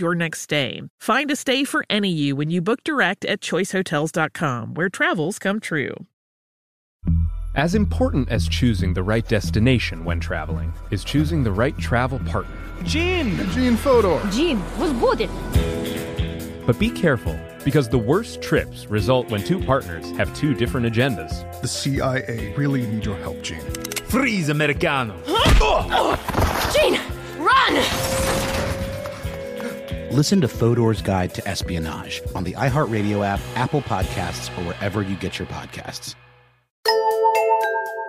your next stay. Find a stay for any you when you book direct at choicehotels.com, where travels come true. As important as choosing the right destination when traveling is choosing the right travel partner. Gene Fodor. Gene was good. But be careful, because the worst trips result when two partners have two different agendas. The CIA really need your help, Gene. Freeze, Americano. Huh? Oh. Gene, run! Listen to Fodor's Guide to Espionage on the iHeartRadio app, Apple Podcasts, or wherever you get your podcasts.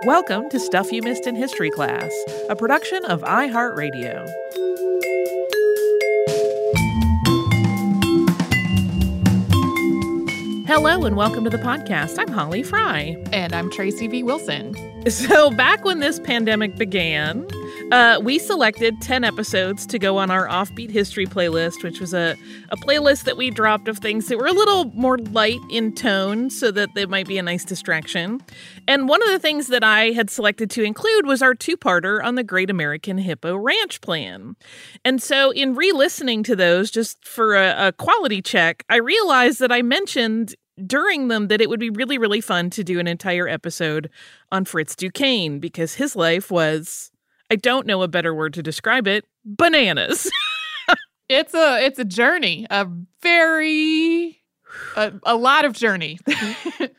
Welcome to Stuff You Missed in History Class, a production of iHeartRadio. Hello and welcome to the podcast. I'm Holly Fry. And I'm Tracy V. Wilson. So back when this pandemic began, we selected 10 episodes to go on our Offbeat History playlist, which was a playlist that we dropped of things that were a little more light in tone so that they might be a nice distraction. And one of the things that I had selected to include was our two-parter on the Great American Hippo Ranch Plan. And so in re-listening to those, just for a quality check, I realized that I mentioned during them that it would be really, really fun to do an entire episode on Fritz Duquesne, because his life was, I don't know a better word to describe it, bananas. It's a journey, a lot of journey.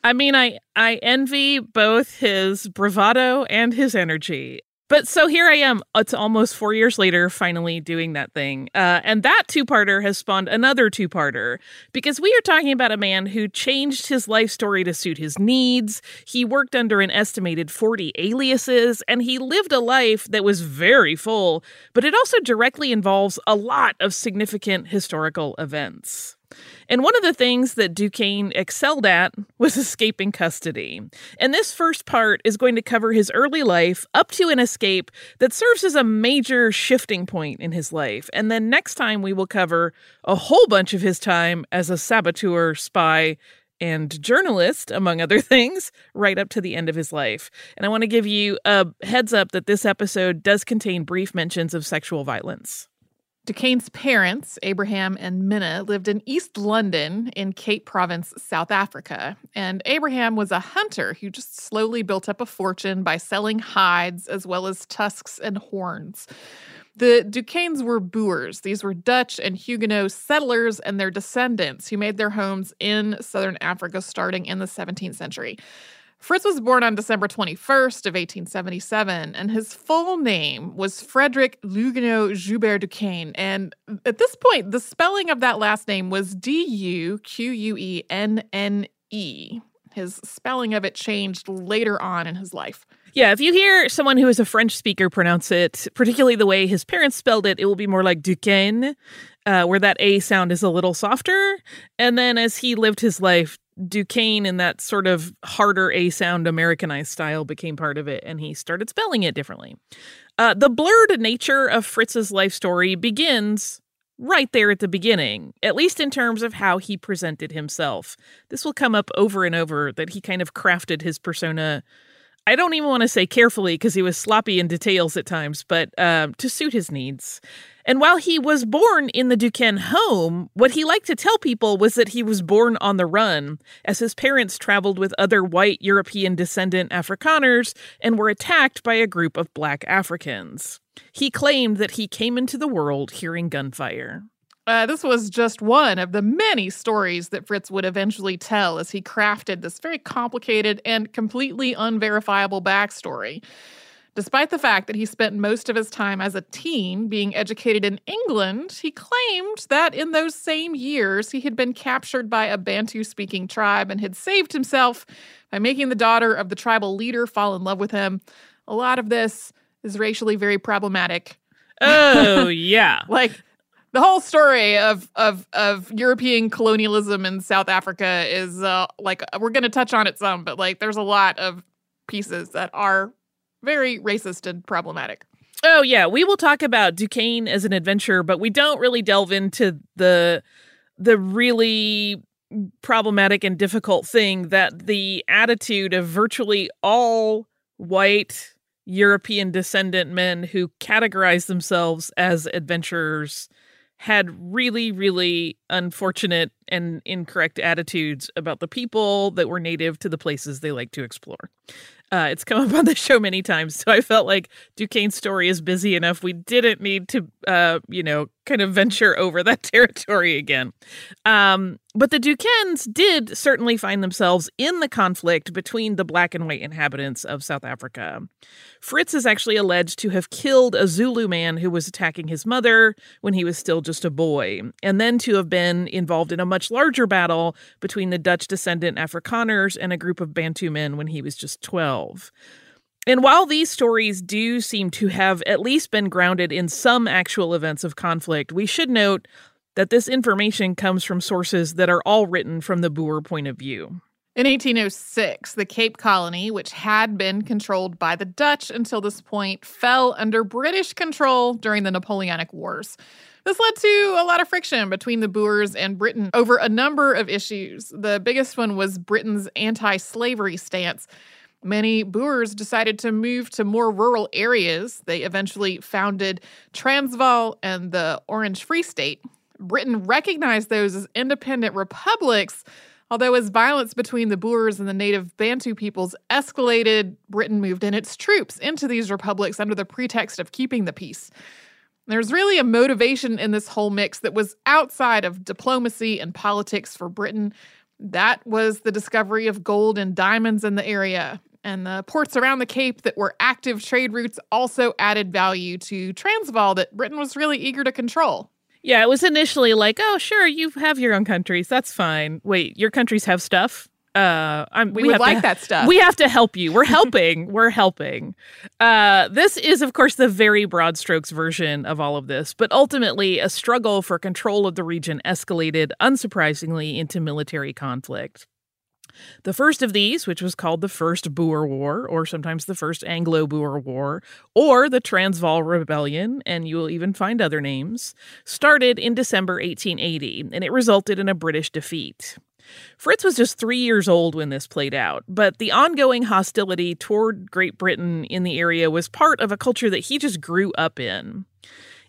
I mean, I envy both his bravado and his energy. But so here I am, it's almost 4 years later, finally doing that thing. And that two-parter has spawned another two-parter, because we are talking about a man who changed his life story to suit his needs. He worked under an estimated 40 aliases, and he lived a life that was very full, but it also directly involves a lot of significant historical events. And one of the things that Duquesne excelled at was escaping custody. And this first part is going to cover his early life up to an escape that serves as a major shifting point in his life. And then next time we will cover a whole bunch of his time as a saboteur, spy, and journalist, among other things, right up to the end of his life. And I want to give you a heads up that this episode does contain brief mentions of sexual violence. Duquesne's parents, Abraham and Minna, lived in East London in Cape Province, South Africa. And Abraham was a hunter who just slowly built up a fortune by selling hides as well as tusks and horns. The Duquesnes were Boers. These were Dutch and Huguenot settlers and their descendants who made their homes in southern Africa starting in the 17th century. Fritz was born on December 21st of 1877, and his full name was Frederick Luginot Joubert Duquesne. And at this point, the spelling of that last name was D-U-Q-U-E-N-N-E. His spelling of it changed later on in his life. Yeah, if you hear someone who is a French speaker pronounce it, particularly the way his parents spelled it, it will be more like Duquesne, where that A sound is a little softer. And then as he lived his life, Duquesne in that sort of harder A sound Americanized style became part of it, and he started spelling it differently. The blurred nature of Fritz's life story begins right there at the beginning, at least in terms of how he presented himself. This will come up over and over, that he kind of crafted his persona, I don't even want to say carefully because he was sloppy in details at times, but to suit his needs. And while he was born in the Duquesne home, what he liked to tell people was that he was born on the run, as his parents traveled with other white European descendant Afrikaners and were attacked by a group of black Africans. He claimed that he came into the world hearing gunfire. This was just one of the many stories that Fritz would eventually tell as he crafted this very complicated and completely unverifiable backstory. Despite the fact that he spent most of his time as a teen being educated in England, he claimed that in those same years he had been captured by a Bantu-speaking tribe and had saved himself by making the daughter of the tribal leader fall in love with him. A lot of this is racially very problematic. Oh, yeah. The whole story of European colonialism in South Africa is, we're going to touch on it some, but, there's a lot of pieces that are very racist and problematic. Oh, yeah. We will talk about Duquesne as an adventure, but we don't really delve into the really problematic and difficult thing that the attitude of virtually all white European descendant men who categorize themselves as adventurers had really, really unfortunate and incorrect attitudes about the people that were native to the places they like to explore. It's come up on the show many times, so I felt like Duquesne's story is busy enough. We didn't need to, kind of venture over that territory again. But the Duquesnes did certainly find themselves in the conflict between the black and white inhabitants of South Africa. Fritz is actually alleged to have killed a Zulu man who was attacking his mother when he was still just a boy, and then to have been involved in a much larger battle between the Dutch descendant Afrikaners and a group of Bantu men when he was just 12. And while these stories do seem to have at least been grounded in some actual events of conflict, we should note that this information comes from sources that are all written from the Boer point of view. In 1806, the Cape Colony, which had been controlled by the Dutch until this point, fell under British control during the Napoleonic Wars. This led to a lot of friction between the Boers and Britain over a number of issues. The biggest one was Britain's anti-slavery stance. Many Boers decided to move to more rural areas. They eventually founded Transvaal and the Orange Free State. Britain recognized those as independent republics, although as violence between the Boers and the native Bantu peoples escalated, Britain moved in its troops into these republics under the pretext of keeping the peace. There's really a motivation in this whole mix that was outside of diplomacy and politics for Britain. That was the discovery of gold and diamonds in the area. And the ports around the Cape that were active trade routes also added value to Transvaal that Britain was really eager to control. Yeah, it was initially oh, sure, you have your own countries. That's fine. Wait, your countries have stuff? That stuff. We have to help you. We're helping. This is, of course, the very broad strokes version of all of this. But ultimately, a struggle for control of the region escalated, unsurprisingly, into military conflict. The first of these, which was called the First Boer War, or sometimes the First Anglo-Boer War, or the Transvaal Rebellion, and you will even find other names, started in December 1880, and it resulted in a British defeat. Fritz was just 3 years old when this played out, but the ongoing hostility toward Great Britain in the area was part of a culture that he just grew up in.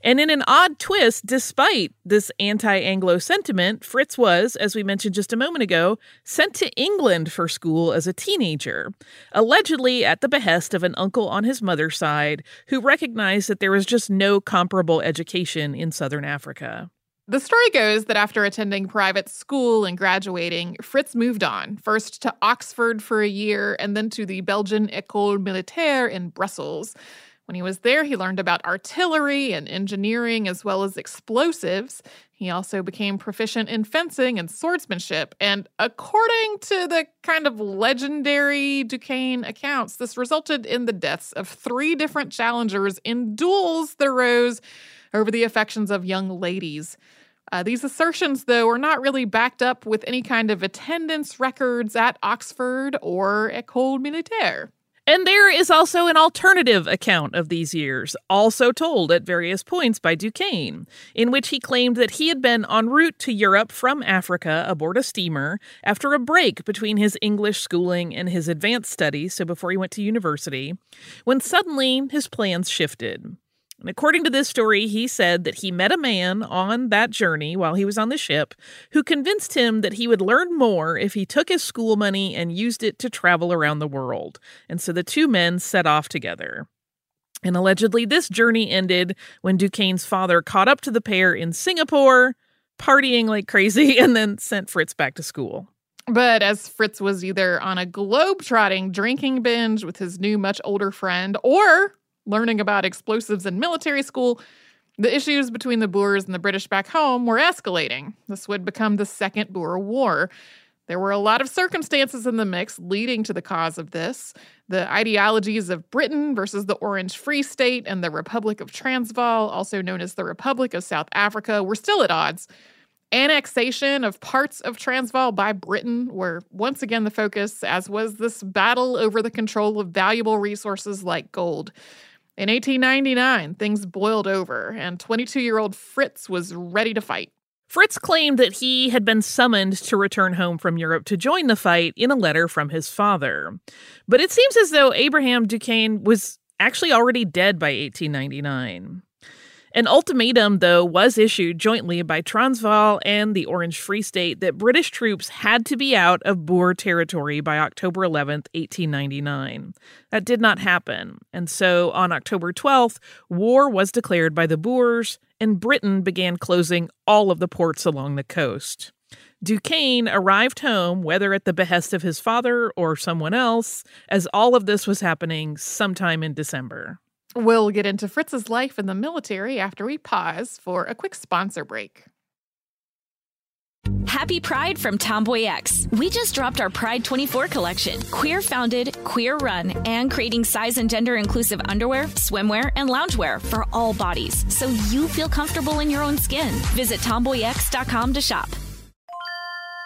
And in an odd twist, despite this anti-Anglo sentiment, Fritz was, as we mentioned just a moment ago, sent to England for school as a teenager, allegedly at the behest of an uncle on his mother's side who recognized that there was just no comparable education in Southern Africa. The story goes that after attending private school and graduating, Fritz moved on, first to Oxford for a year and then to the Belgian École Militaire in Brussels. When he was there, he learned about artillery and engineering as well as explosives. He also became proficient in fencing and swordsmanship. And according to the kind of legendary Duquesne accounts, this resulted in the deaths of 3 different challengers in duels that arose over the affections of young ladies. These assertions, though, are not really backed up with any kind of attendance records at Oxford or École Militaire. And there is also an alternative account of these years, also told at various points by Duquesne, in which he claimed that he had been en route to Europe from Africa aboard a steamer after a break between his English schooling and his advanced studies, so before he went to university, when suddenly his plans shifted. And according to this story, he said that he met a man on that journey while he was on the ship who convinced him that he would learn more if he took his school money and used it to travel around the world. And so the two men set off together. And allegedly, this journey ended when Duquesne's father caught up to the pair in Singapore, partying like crazy, and then sent Fritz back to school. But as Fritz was either on a globe-trotting drinking binge with his new, much older friend, or learning about explosives in military school, the issues between the Boers and the British back home were escalating. This would become the Second Boer War. There were a lot of circumstances in the mix leading to the cause of this. The ideologies of Britain versus the Orange Free State and the Republic of Transvaal, also known as the Republic of South Africa, were still at odds. Annexation of parts of Transvaal by Britain were once again the focus, as was this battle over the control of valuable resources like gold. In 1899, things boiled over, and 22-year-old Fritz was ready to fight. Fritz claimed that he had been summoned to return home from Europe to join the fight in a letter from his father. But it seems as though Abraham Duquesne was actually already dead by 1899. An ultimatum, though, was issued jointly by Transvaal and the Orange Free State that British troops had to be out of Boer territory by October 11th, 1899. That did not happen, and so on October 12th, war was declared by the Boers, and Britain began closing all of the ports along the coast. Duquesne arrived home, whether at the behest of his father or someone else, as all of this was happening sometime in December. We'll get into Fritz's life in the military after we pause for a quick sponsor break. Happy Pride from Tomboy X. We just dropped our Pride 24 collection. Queer founded, queer run, and creating size and gender inclusive underwear, swimwear, and loungewear for all bodies, so you feel comfortable in your own skin. Visit TomboyX.com to shop.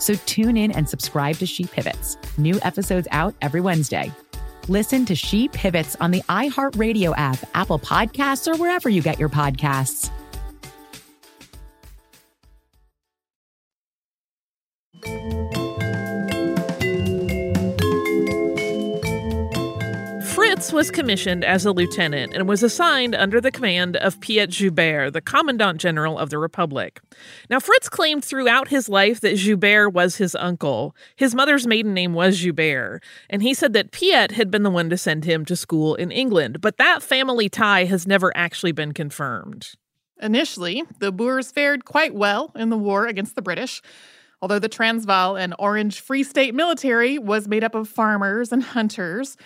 So tune in and subscribe to She Pivots. New episodes out every Wednesday. Listen to She Pivots on the iHeartRadio app, Apple Podcasts, or wherever you get your podcasts. Fritz Leyds was commissioned as a lieutenant and was assigned under the command of Piet Joubert, the Commandant General of the Republic. Now, Fritz claimed throughout his life that Joubert was his uncle. His mother's maiden name was Joubert, and he said that Piet had been the one to send him to school in England, but that family tie has never actually been confirmed. Initially, the Boers fared quite well in the war against the British, although the Transvaal and Orange Free State military was made up of farmers and hunters.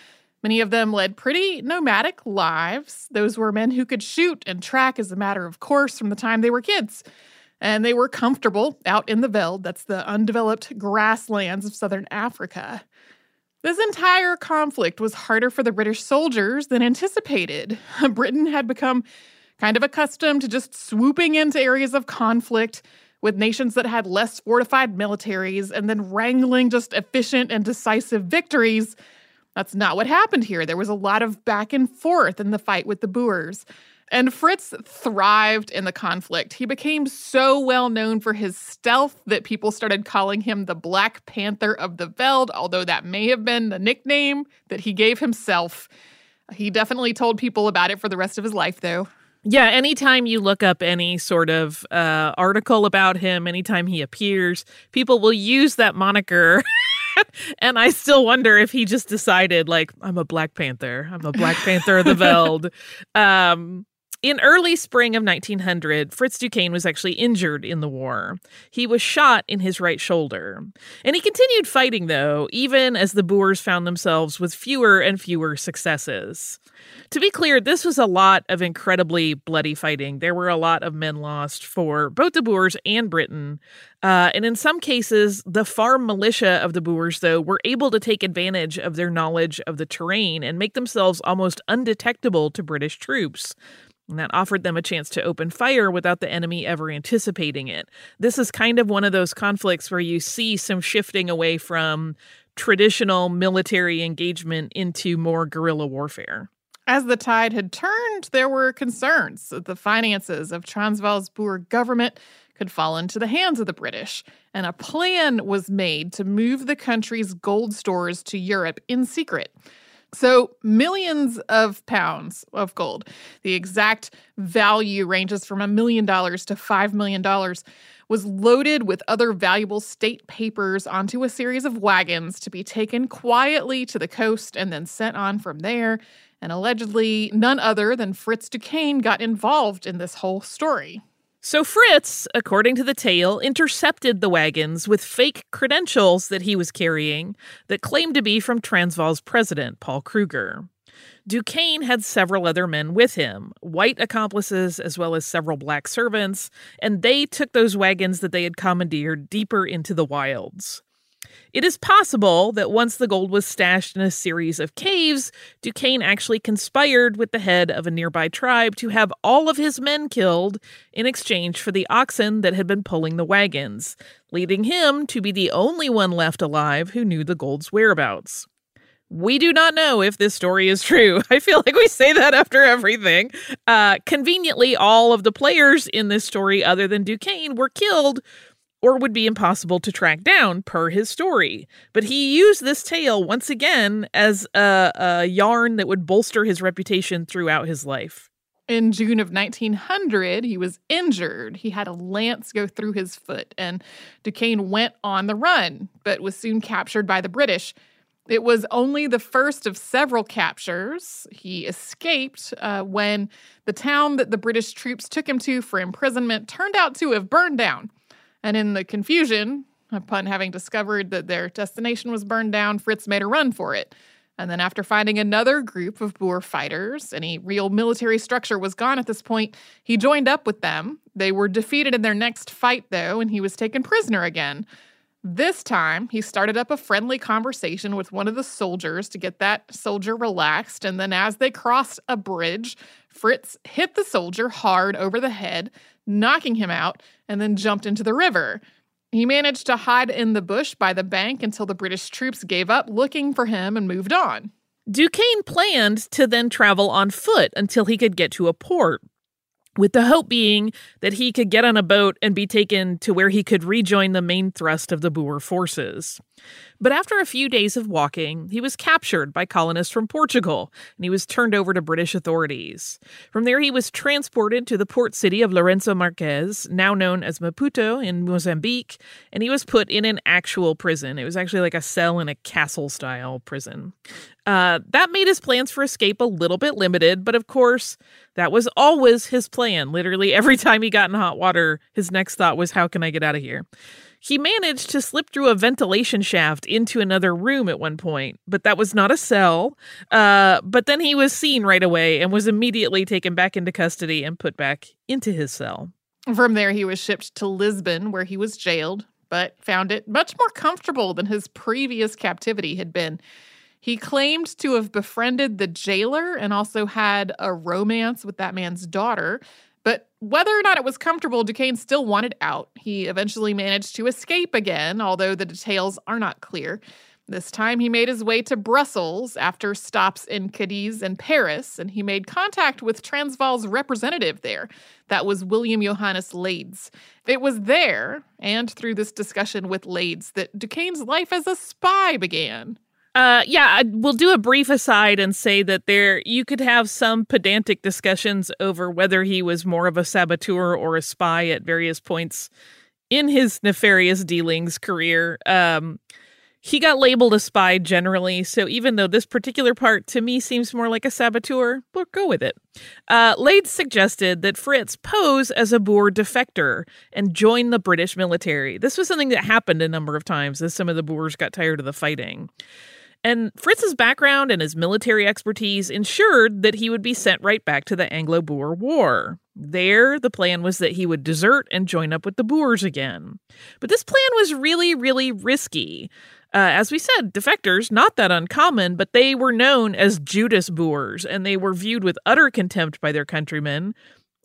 Many of them led pretty nomadic lives. Those were men who could shoot and track as a matter of course from the time they were kids. And they were comfortable out in the veld, that's the undeveloped grasslands of southern Africa. This entire conflict was harder for the British soldiers than anticipated. Britain had become kind of accustomed to just swooping into areas of conflict with nations that had less fortified militaries and then wrangling just efficient and decisive victories. That's not what happened here. There was a lot of back and forth in the fight with the Boers. And Fritz thrived in the conflict. He became so well known for his stealth that people started calling him the Black Panther of the Veld, although that may have been the nickname that he gave himself. He definitely told people about it for the rest of his life, though. Yeah, anytime you look up any sort of article about him, anytime he appears, people will use that moniker. And I still wonder if he just decided, like, I'm a Black Panther. I'm a Black Panther of the Veld. In early spring of 1900, Fritz Duquesne was actually injured in the war. He was shot in his right shoulder. And he continued fighting, though, even as the Boers found themselves with fewer and fewer successes. To be clear, this was a lot of incredibly bloody fighting. There were a lot of men lost for both the Boers and Britain. And in some cases, the farm militia of the Boers, though, were able to take advantage of their knowledge of the terrain and make themselves almost undetectable to British troops. And that offered them a chance to open fire without the enemy ever anticipating it. This is kind of one of those conflicts where you see some shifting away from traditional military engagement into more guerrilla warfare. As the tide had turned, there were concerns that the finances of Transvaal's Boer government could fall into the hands of the British, and a plan was made to move the country's gold stores to Europe in secret. So millions of pounds of gold, the exact value ranges from $1 million to $5 million, was loaded with other valuable state papers onto a series of wagons to be taken quietly to the coast and then sent on from there. And allegedly, none other than Fritz Duquesne got involved in this whole story. So Fritz, according to the tale, intercepted the wagons with fake credentials that he was carrying that claimed to be from Transvaal's president, Paul Kruger. Duquesne had several other men with him, white accomplices as well as several black servants, and they took those wagons that they had commandeered deeper into the wilds. It is possible that once the gold was stashed in a series of caves, Duquesne actually conspired with the head of a nearby tribe to have all of his men killed in exchange for the oxen that had been pulling the wagons, leading him to be the only one left alive who knew the gold's whereabouts. We do not know if this story is true. I feel like we say that after everything. Conveniently, all of the players in this story other than Duquesne were killed or would be impossible to track down per his story. But he used this tale once again as a yarn that would bolster his reputation throughout his life. In June of 1900, he was injured. He had a lance go through his foot, and Duquesne went on the run, but was soon captured by the British. It was only the first of several captures. He escaped when the town that the British troops took him to for imprisonment turned out to have burned down. And in the confusion, upon having discovered that their destination was burned down, Fritz made a run for it. And then after finding another group of Boer fighters, any real military structure was gone at this point, he joined up with them. They were defeated in their next fight, though, and he was taken prisoner again. This time, he started up a friendly conversation with one of the soldiers to get that soldier relaxed. And then as they crossed a bridge, Fritz hit the soldier hard over the head, knocking him out, and then jumped into the river. He managed to hide in the bush by the bank until the British troops gave up looking for him and moved on. Duquesne planned to then travel on foot until he could get to a port, with the hope being that he could get on a boat and be taken to where he could rejoin the main thrust of the Boer forces. But after a few days of walking, he was captured by colonists from Portugal, and he was turned over to British authorities. From there, he was transported to the port city of Lourenço Marques, now known as Maputo in Mozambique, and he was put in an actual prison. It was actually like a cell in a castle-style prison. That made his plans for escape a little bit limited, but of course, that was always his plan. Literally every time he got in hot water, his next thought was, how can I get out of here? He managed to slip through a ventilation shaft into another room at one point, but that was not a cell. But then he was seen right away and was immediately taken back into custody and put back into his cell. From there, he was shipped to Lisbon, where he was jailed, but found it much more comfortable than his previous captivity had been. He claimed to have befriended the jailer and also had a romance with that man's daughter. But whether or not it was comfortable, Duquesne still wanted out. He eventually managed to escape again, although the details are not clear. This time he made his way to Brussels after stops in Cadiz and Paris, and he made contact with Transvaal's representative there. That was Willem Johannes Leyds. It was there, and through this discussion with Leyds, that Duquesne's life as a spy began. We'll do a brief aside and say that you could have some pedantic discussions over whether he was more of a saboteur or a spy at various points in his nefarious dealings career. He got labeled a spy generally, so even though this particular part to me seems more like a saboteur, we'll go with it. Leyds suggested that Fritz pose as a Boer defector and join the British military. This was something that happened a number of times as some of the Boers got tired of the fighting. And Fritz's background and his military expertise ensured that he would be sent right back to the Anglo-Boer War. There, the plan was that he would desert and join up with the Boers again. But this plan was really, really risky. As we said, defectors, not that uncommon, but they were known as Judas Boers, and they were viewed with utter contempt by their countrymen.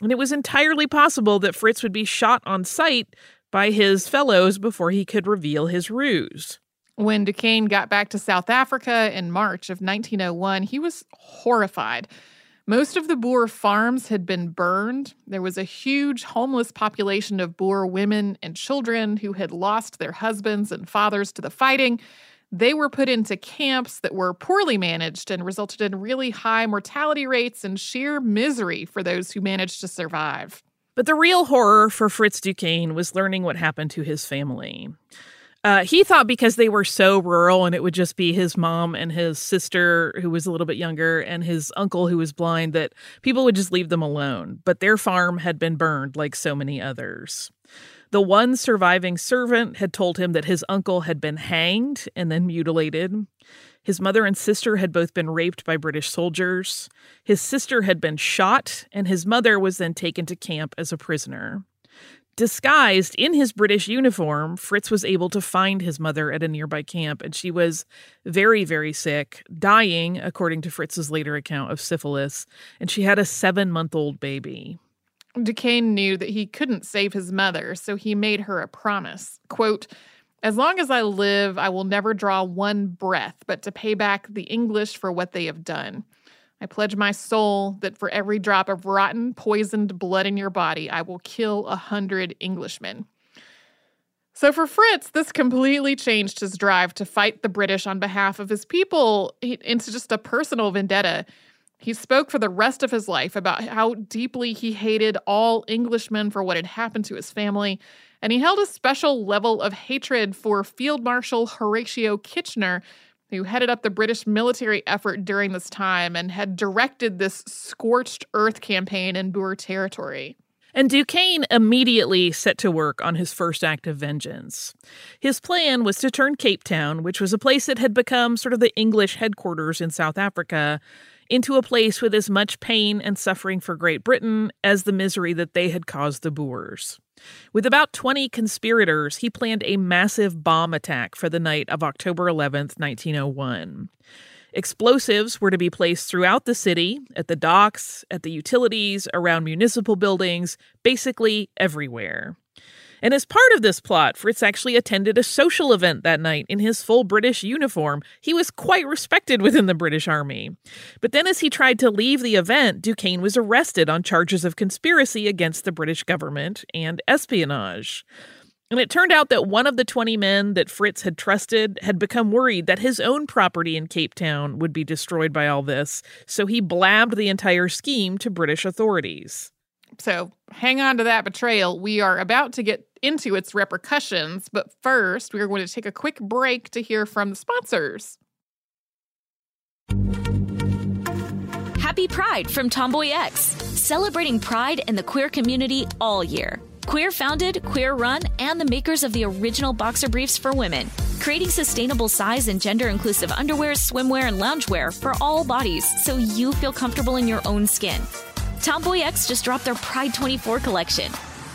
And it was entirely possible that Fritz would be shot on sight by his fellows before he could reveal his ruse. When Duquesne got back to South Africa in March of 1901, he was horrified. Most of the Boer farms had been burned. There was a huge homeless population of Boer women and children who had lost their husbands and fathers to the fighting. They were put into camps that were poorly managed and resulted in really high mortality rates and sheer misery for those who managed to survive. But the real horror for Fritz Duquesne was learning what happened to his family. He thought because they were so rural and it would just be his mom and his sister, who was a little bit younger, and his uncle, who was blind, that people would just leave them alone. But their farm had been burned like so many others. The one surviving servant had told him that his uncle had been hanged and then mutilated. His mother and sister had both been raped by British soldiers. His sister had been shot, and his mother was then taken to camp as a prisoner. Disguised in his British uniform, Fritz was able to find his mother at a nearby camp, and she was very, very sick, dying, according to Fritz's later account, of syphilis, and she had a 7-month-old baby. Duquesne knew that he couldn't save his mother, so he made her a promise. Quote, "As long as I live, I will never draw one breath, but to pay back the English for what they have done. I pledge my soul that for every drop of rotten, poisoned blood in your body, I will kill 100 Englishmen." So for Fritz, this completely changed his drive to fight the British on behalf of his people into just a personal vendetta. He spoke for the rest of his life about how deeply he hated all Englishmen for what had happened to his family, and he held a special level of hatred for Field Marshal Horatio Kitchener, who headed up the British military effort during this time and had directed this scorched earth campaign in Boer territory. And Duquesne immediately set to work on his first act of vengeance. His plan was to turn Cape Town, which was a place that had become sort of the English headquarters in South Africa, into a place with as much pain and suffering for Great Britain as the misery that they had caused the Boers. With about 20 conspirators, he planned a massive bomb attack for the night of October 11th, 1901. Explosives were to be placed throughout the city, at the docks, at the utilities, around municipal buildings, basically everywhere. And as part of this plot, Fritz actually attended a social event that night in his full British uniform. He was quite respected within the British Army. But then as he tried to leave the event, Duquesne was arrested on charges of conspiracy against the British government and espionage. And it turned out that one of the 20 men that Fritz had trusted had become worried that his own property in Cape Town would be destroyed by all this, so he blabbed the entire scheme to British authorities. So hang on to that betrayal. We are about to get into its repercussions, but first we are going to take a quick break to hear from the sponsors. Happy Pride from Tomboy X, celebrating pride and the queer community all year. Queer founded, queer run, and the makers of the original boxer briefs for women, creating sustainable size and gender inclusive underwear, swimwear, and loungewear for all bodies so you feel comfortable in your own skin. Tomboy X just dropped their Pride 24 collection,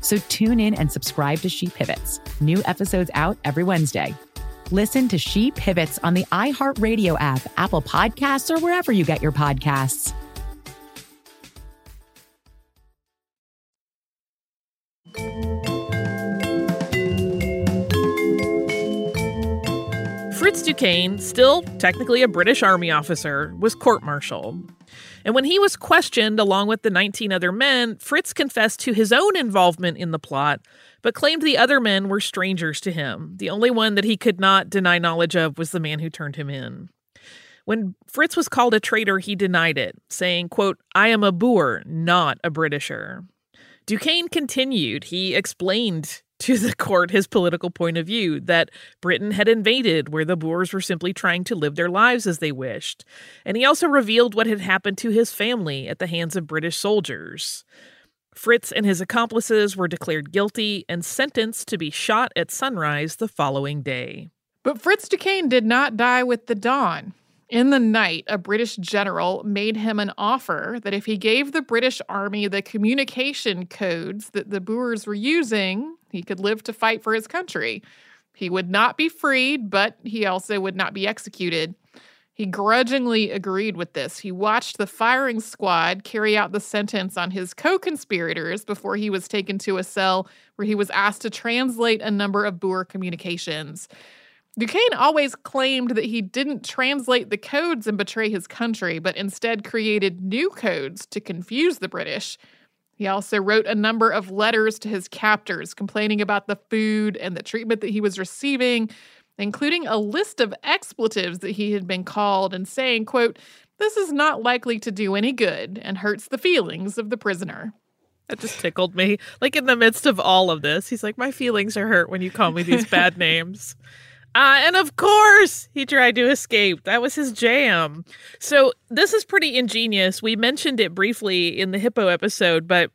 So tune in and subscribe to She Pivots. New episodes out every Wednesday. Listen to She Pivots on the iHeartRadio app, Apple Podcasts, or wherever you get your podcasts. Fritz Duquesne, still technically a British Army officer, was court-martialed. And when he was questioned along with the 19 other men, Fritz confessed to his own involvement in the plot, but claimed the other men were strangers to him. The only one that he could not deny knowledge of was the man who turned him in. When Fritz was called a traitor, he denied it, saying, quote, "I am a Boer, not a Britisher." Duquesne continued. He explained to the court his political point of view, that Britain had invaded, where the Boers were simply trying to live their lives as they wished. And he also revealed what had happened to his family at the hands of British soldiers. Fritz and his accomplices were declared guilty and sentenced to be shot at sunrise the following day. But Fritz Duquesne did not die with the dawn. In the night, a British general made him an offer that if he gave the British Army the communication codes that the Boers were using, he could live to fight for his country. He would not be freed, but he also would not be executed. He grudgingly agreed with this. He watched the firing squad carry out the sentence on his co-conspirators before he was taken to a cell where he was asked to translate a number of Boer communications. Duquesne always claimed that he didn't translate the codes and betray his country, but instead created new codes to confuse the British. He also wrote a number of letters to his captors, complaining about the food and the treatment that he was receiving, including a list of expletives that he had been called and saying, quote, "This is not likely to do any good and hurts the feelings of the prisoner." That just tickled me. Like, in the midst of all of this, he's like, "My feelings are hurt when you call me these bad names." And of course, he tried to escape. That was his jam. So this is pretty ingenious. We mentioned it briefly in the hippo episode, but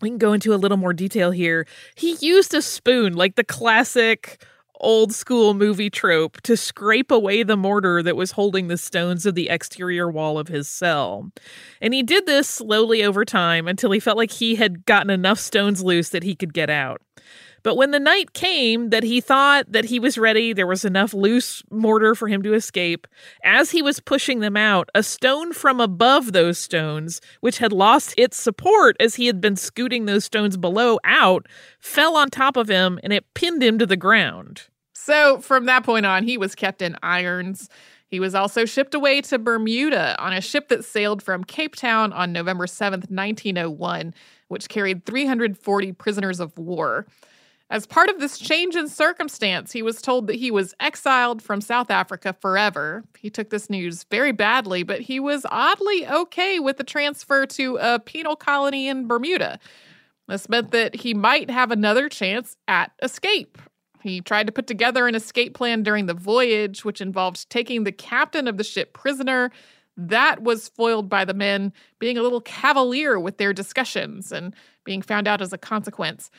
we can go into a little more detail here. He used a spoon, like the classic old school movie trope, to scrape away the mortar that was holding the stones of the exterior wall of his cell. And he did this slowly over time until he felt like he had gotten enough stones loose that he could get out. But when the night came that he thought that he was ready, there was enough loose mortar for him to escape. As he was pushing them out, a stone from above those stones, which had lost its support as he had been scooting those stones below out, fell on top of him and it pinned him to the ground. So from that point on, he was kept in irons. He was also shipped away to Bermuda on a ship that sailed from Cape Town on November 7th, 1901, which carried 340 prisoners of war. As part of this change in circumstance, he was told that he was exiled from South Africa forever. He took this news very badly, but he was oddly okay with the transfer to a penal colony in Bermuda. This meant that he might have another chance at escape. He tried to put together an escape plan during the voyage, which involved taking the captain of the ship prisoner. That was foiled by the men being a little cavalier with their discussions and being found out as a consequence.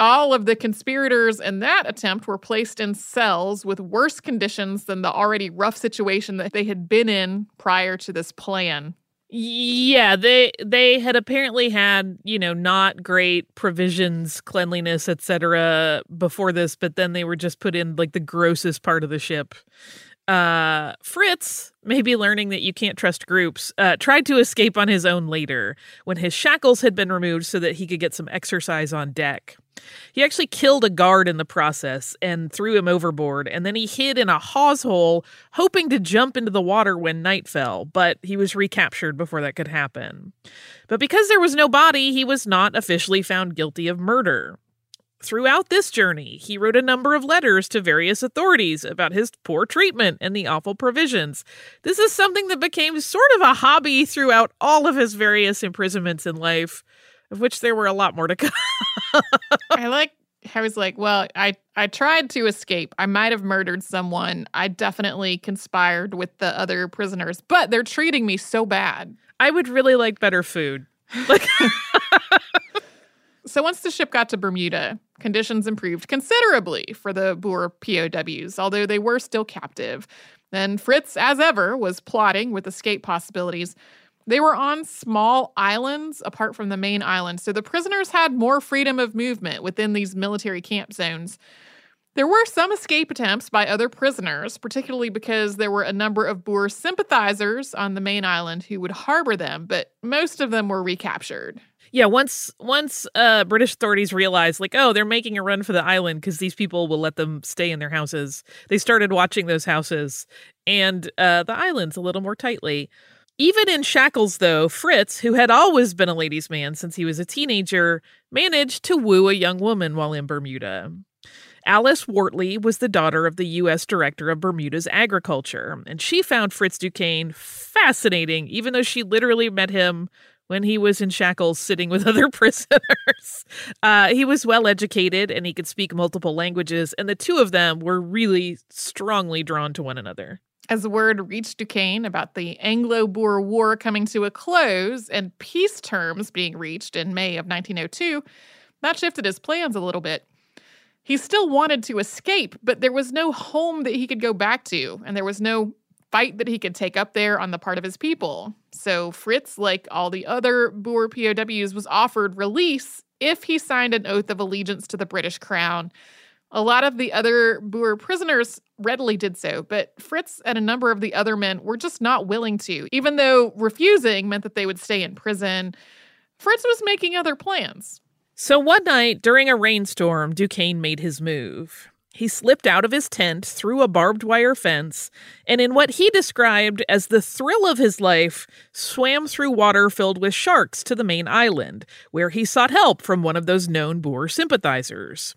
All of the conspirators in that attempt were placed in cells with worse conditions than the already rough situation that they had been in prior to this plan. Yeah, they had apparently had, not great provisions, cleanliness, etc. before this, but then they were just put in like the grossest part of the ship. Fritz, maybe learning that you can't trust groups, tried to escape on his own later when his shackles had been removed so that he could get some exercise on deck. He actually killed a guard in the process and threw him overboard, and then he hid in a hawse hole, hoping to jump into the water when night fell, but he was recaptured before that could happen. But because there was no body, he was not officially found guilty of murder. Throughout this journey, he wrote a number of letters to various authorities about his poor treatment and the awful provisions. This is something that became sort of a hobby throughout all of his various imprisonments in life, of which there were a lot more to come. I was like, well, I tried to escape. I might have murdered someone. I definitely conspired with the other prisoners, but they're treating me so bad. I would really like better food. So once the ship got to Bermuda, conditions improved considerably for the Boer POWs, although they were still captive. And Fritz, as ever, was plotting with escape possibilities. They were on small islands apart from the main island, so the prisoners had more freedom of movement within these military camp zones. There were some escape attempts by other prisoners, particularly because there were a number of Boer sympathizers on the main island who would harbor them, but most of them were recaptured. Yeah, once British authorities realized, they're making a run for the island because these people will let them stay in their houses, they started watching those houses and the islands a little more tightly. Even in shackles, though, Fritz, who had always been a ladies' man since he was a teenager, managed to woo a young woman while in Bermuda. Alice Wortley was the daughter of the U.S. director of Bermuda's agriculture, and she found Fritz Duquesne fascinating, even though she literally met him when he was in shackles sitting with other prisoners. He was well-educated, and he could speak multiple languages, and the two of them were really strongly drawn to one another. As word reached Duquesne about the Anglo-Boer War coming to a close and peace terms being reached in May of 1902, that shifted his plans a little bit. He still wanted to escape, but there was no home that he could go back to, and there was no fight that he could take up there on the part of his people. So Fritz, like all the other Boer POWs, was offered release if he signed an oath of allegiance to the British crown. A lot of the other Boer prisoners readily did so, but Fritz and a number of the other men were just not willing to, even though refusing meant that they would stay in prison. Fritz was making other plans. So one night, during a rainstorm, Duquesne made his move. He slipped out of his tent, through a barbed wire fence, and in what he described as the thrill of his life, swam through water filled with sharks to the main island, where he sought help from one of those known Boer sympathizers.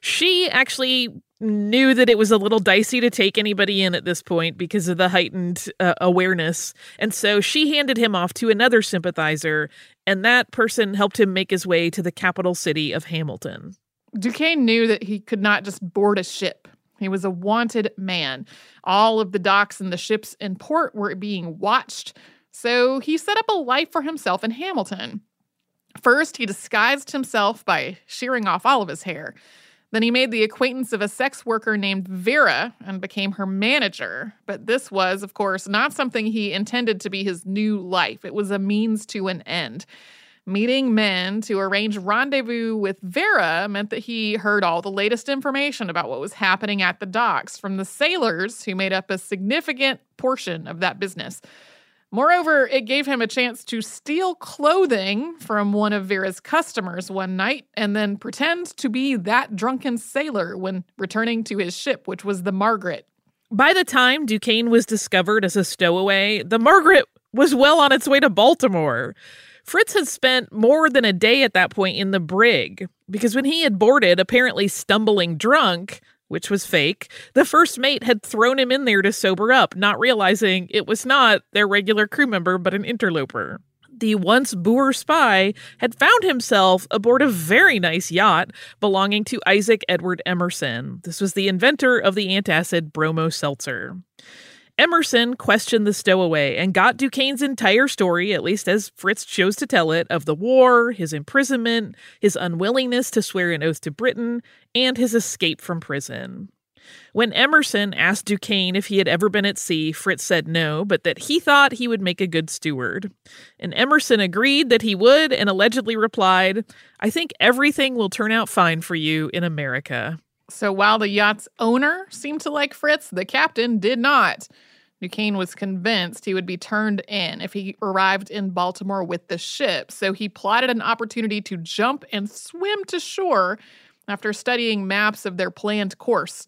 She actually knew that it was a little dicey to take anybody in at this point because of the heightened awareness, and so she handed him off to another sympathizer, and that person helped him make his way to the capital city of Hamilton. Duquesne knew that he could not just board a ship. He was a wanted man. All of the docks and the ships in port were being watched, so he set up a life for himself in Hamilton. First, he disguised himself by shearing off all of his hair. Then he made the acquaintance of a sex worker named Vera and became her manager. But this was, of course, not something he intended to be his new life. It was a means to an end. Meeting men to arrange rendezvous with Vera meant that he heard all the latest information about what was happening at the docks from the sailors who made up a significant portion of that business. Moreover, it gave him a chance to steal clothing from one of Vera's customers one night and then pretend to be that drunken sailor when returning to his ship, which was the Margaret. By the time Duquesne was discovered as a stowaway, the Margaret was well on its way to Baltimore. Fritz had spent more than a day at that point in the brig, because when he had boarded, apparently stumbling drunk, which was fake, the first mate had thrown him in there to sober up, not realizing it was not their regular crew member, but an interloper. The once Boer spy had found himself aboard a very nice yacht belonging to Isaac Edward Emerson. This was the inventor of the antacid bromo-seltzer. Emerson questioned the stowaway and got Duquesne's entire story, at least as Fritz chose to tell it, of the war, his imprisonment, his unwillingness to swear an oath to Britain, and his escape from prison. When Emerson asked Duquesne if he had ever been at sea, Fritz said no, but that he thought he would make a good steward. And Emerson agreed that he would and allegedly replied, "I think everything will turn out fine for you in America." So while the yacht's owner seemed to like Fritz, the captain did not. Duquesne was convinced he would be turned in if he arrived in Baltimore with the ship, so he plotted an opportunity to jump and swim to shore after studying maps of their planned course.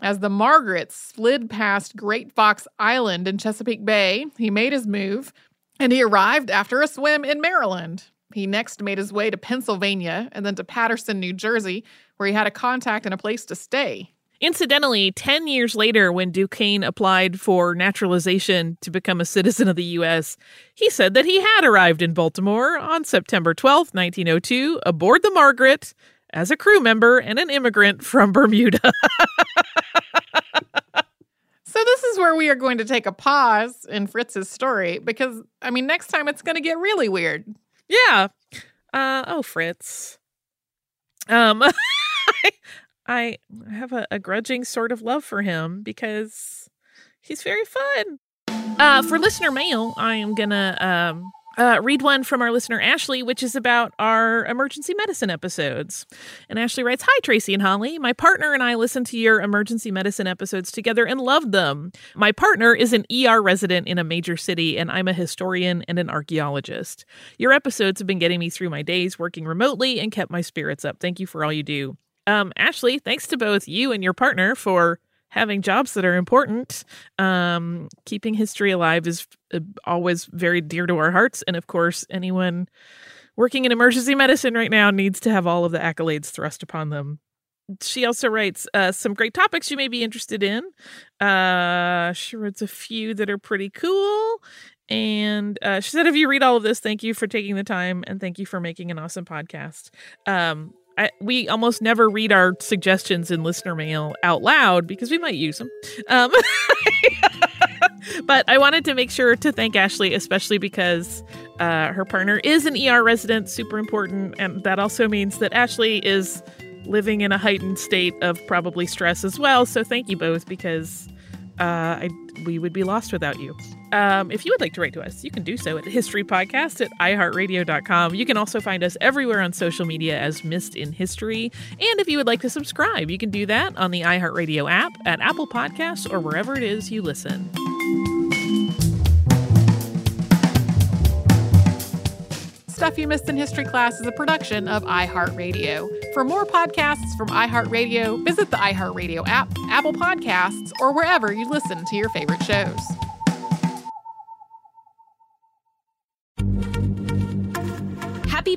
As the Margaret slid past Great Fox Island in Chesapeake Bay, he made his move, and he arrived after a swim in Maryland. He next made his way to Pennsylvania and then to Paterson, New Jersey, where he had a contact and a place to stay. Incidentally, 10 years later, when Duquesne applied for naturalization to become a citizen of the U.S., he said that he had arrived in Baltimore on September 12, 1902, aboard the Margaret as a crew member and an immigrant from Bermuda. So this is where we are going to take a pause in Fritz's story because, next time it's going to get really weird. Yeah. Fritz. I have a grudging sort of love for him because he's very fun. For listener mail, I am going to read one from our listener, Ashley, which is about our emergency medicine episodes. And Ashley writes, "Hi, Tracy and Holly. My partner and I listened to your emergency medicine episodes together and loved them. My partner is an ER resident in a major city, and I'm a historian and an archaeologist. Your episodes have been getting me through my days working remotely and kept my spirits up. Thank you for all you do." Ashley, thanks to both you and your partner for having jobs that are important. Keeping history alive is always very dear to our hearts. And of course, anyone working in emergency medicine right now needs to have all of the accolades thrust upon them. She also writes some great topics you may be interested in. She writes a few that are pretty cool. And she said, if you read all of this, thank you for taking the time. And thank you for making an awesome podcast. We almost never read our suggestions in listener mail out loud because we might use them. But I wanted to make sure to thank Ashley, especially because her partner is an ER resident, super important. And that also means that Ashley is living in a heightened state of probably stress as well. So thank you both because we would be lost without you. If you would like to write to us, you can do so at historypodcast@iheartradio.com. You can also find us everywhere on social media as Missed in History. And if you would like to subscribe, you can do that on the iHeartRadio app, at Apple Podcasts, or wherever it is you listen. Stuff You Missed in History Class is a production of iHeartRadio. For more podcasts from iHeartRadio, visit the iHeartRadio app, Apple Podcasts, or wherever you listen to your favorite shows. Happy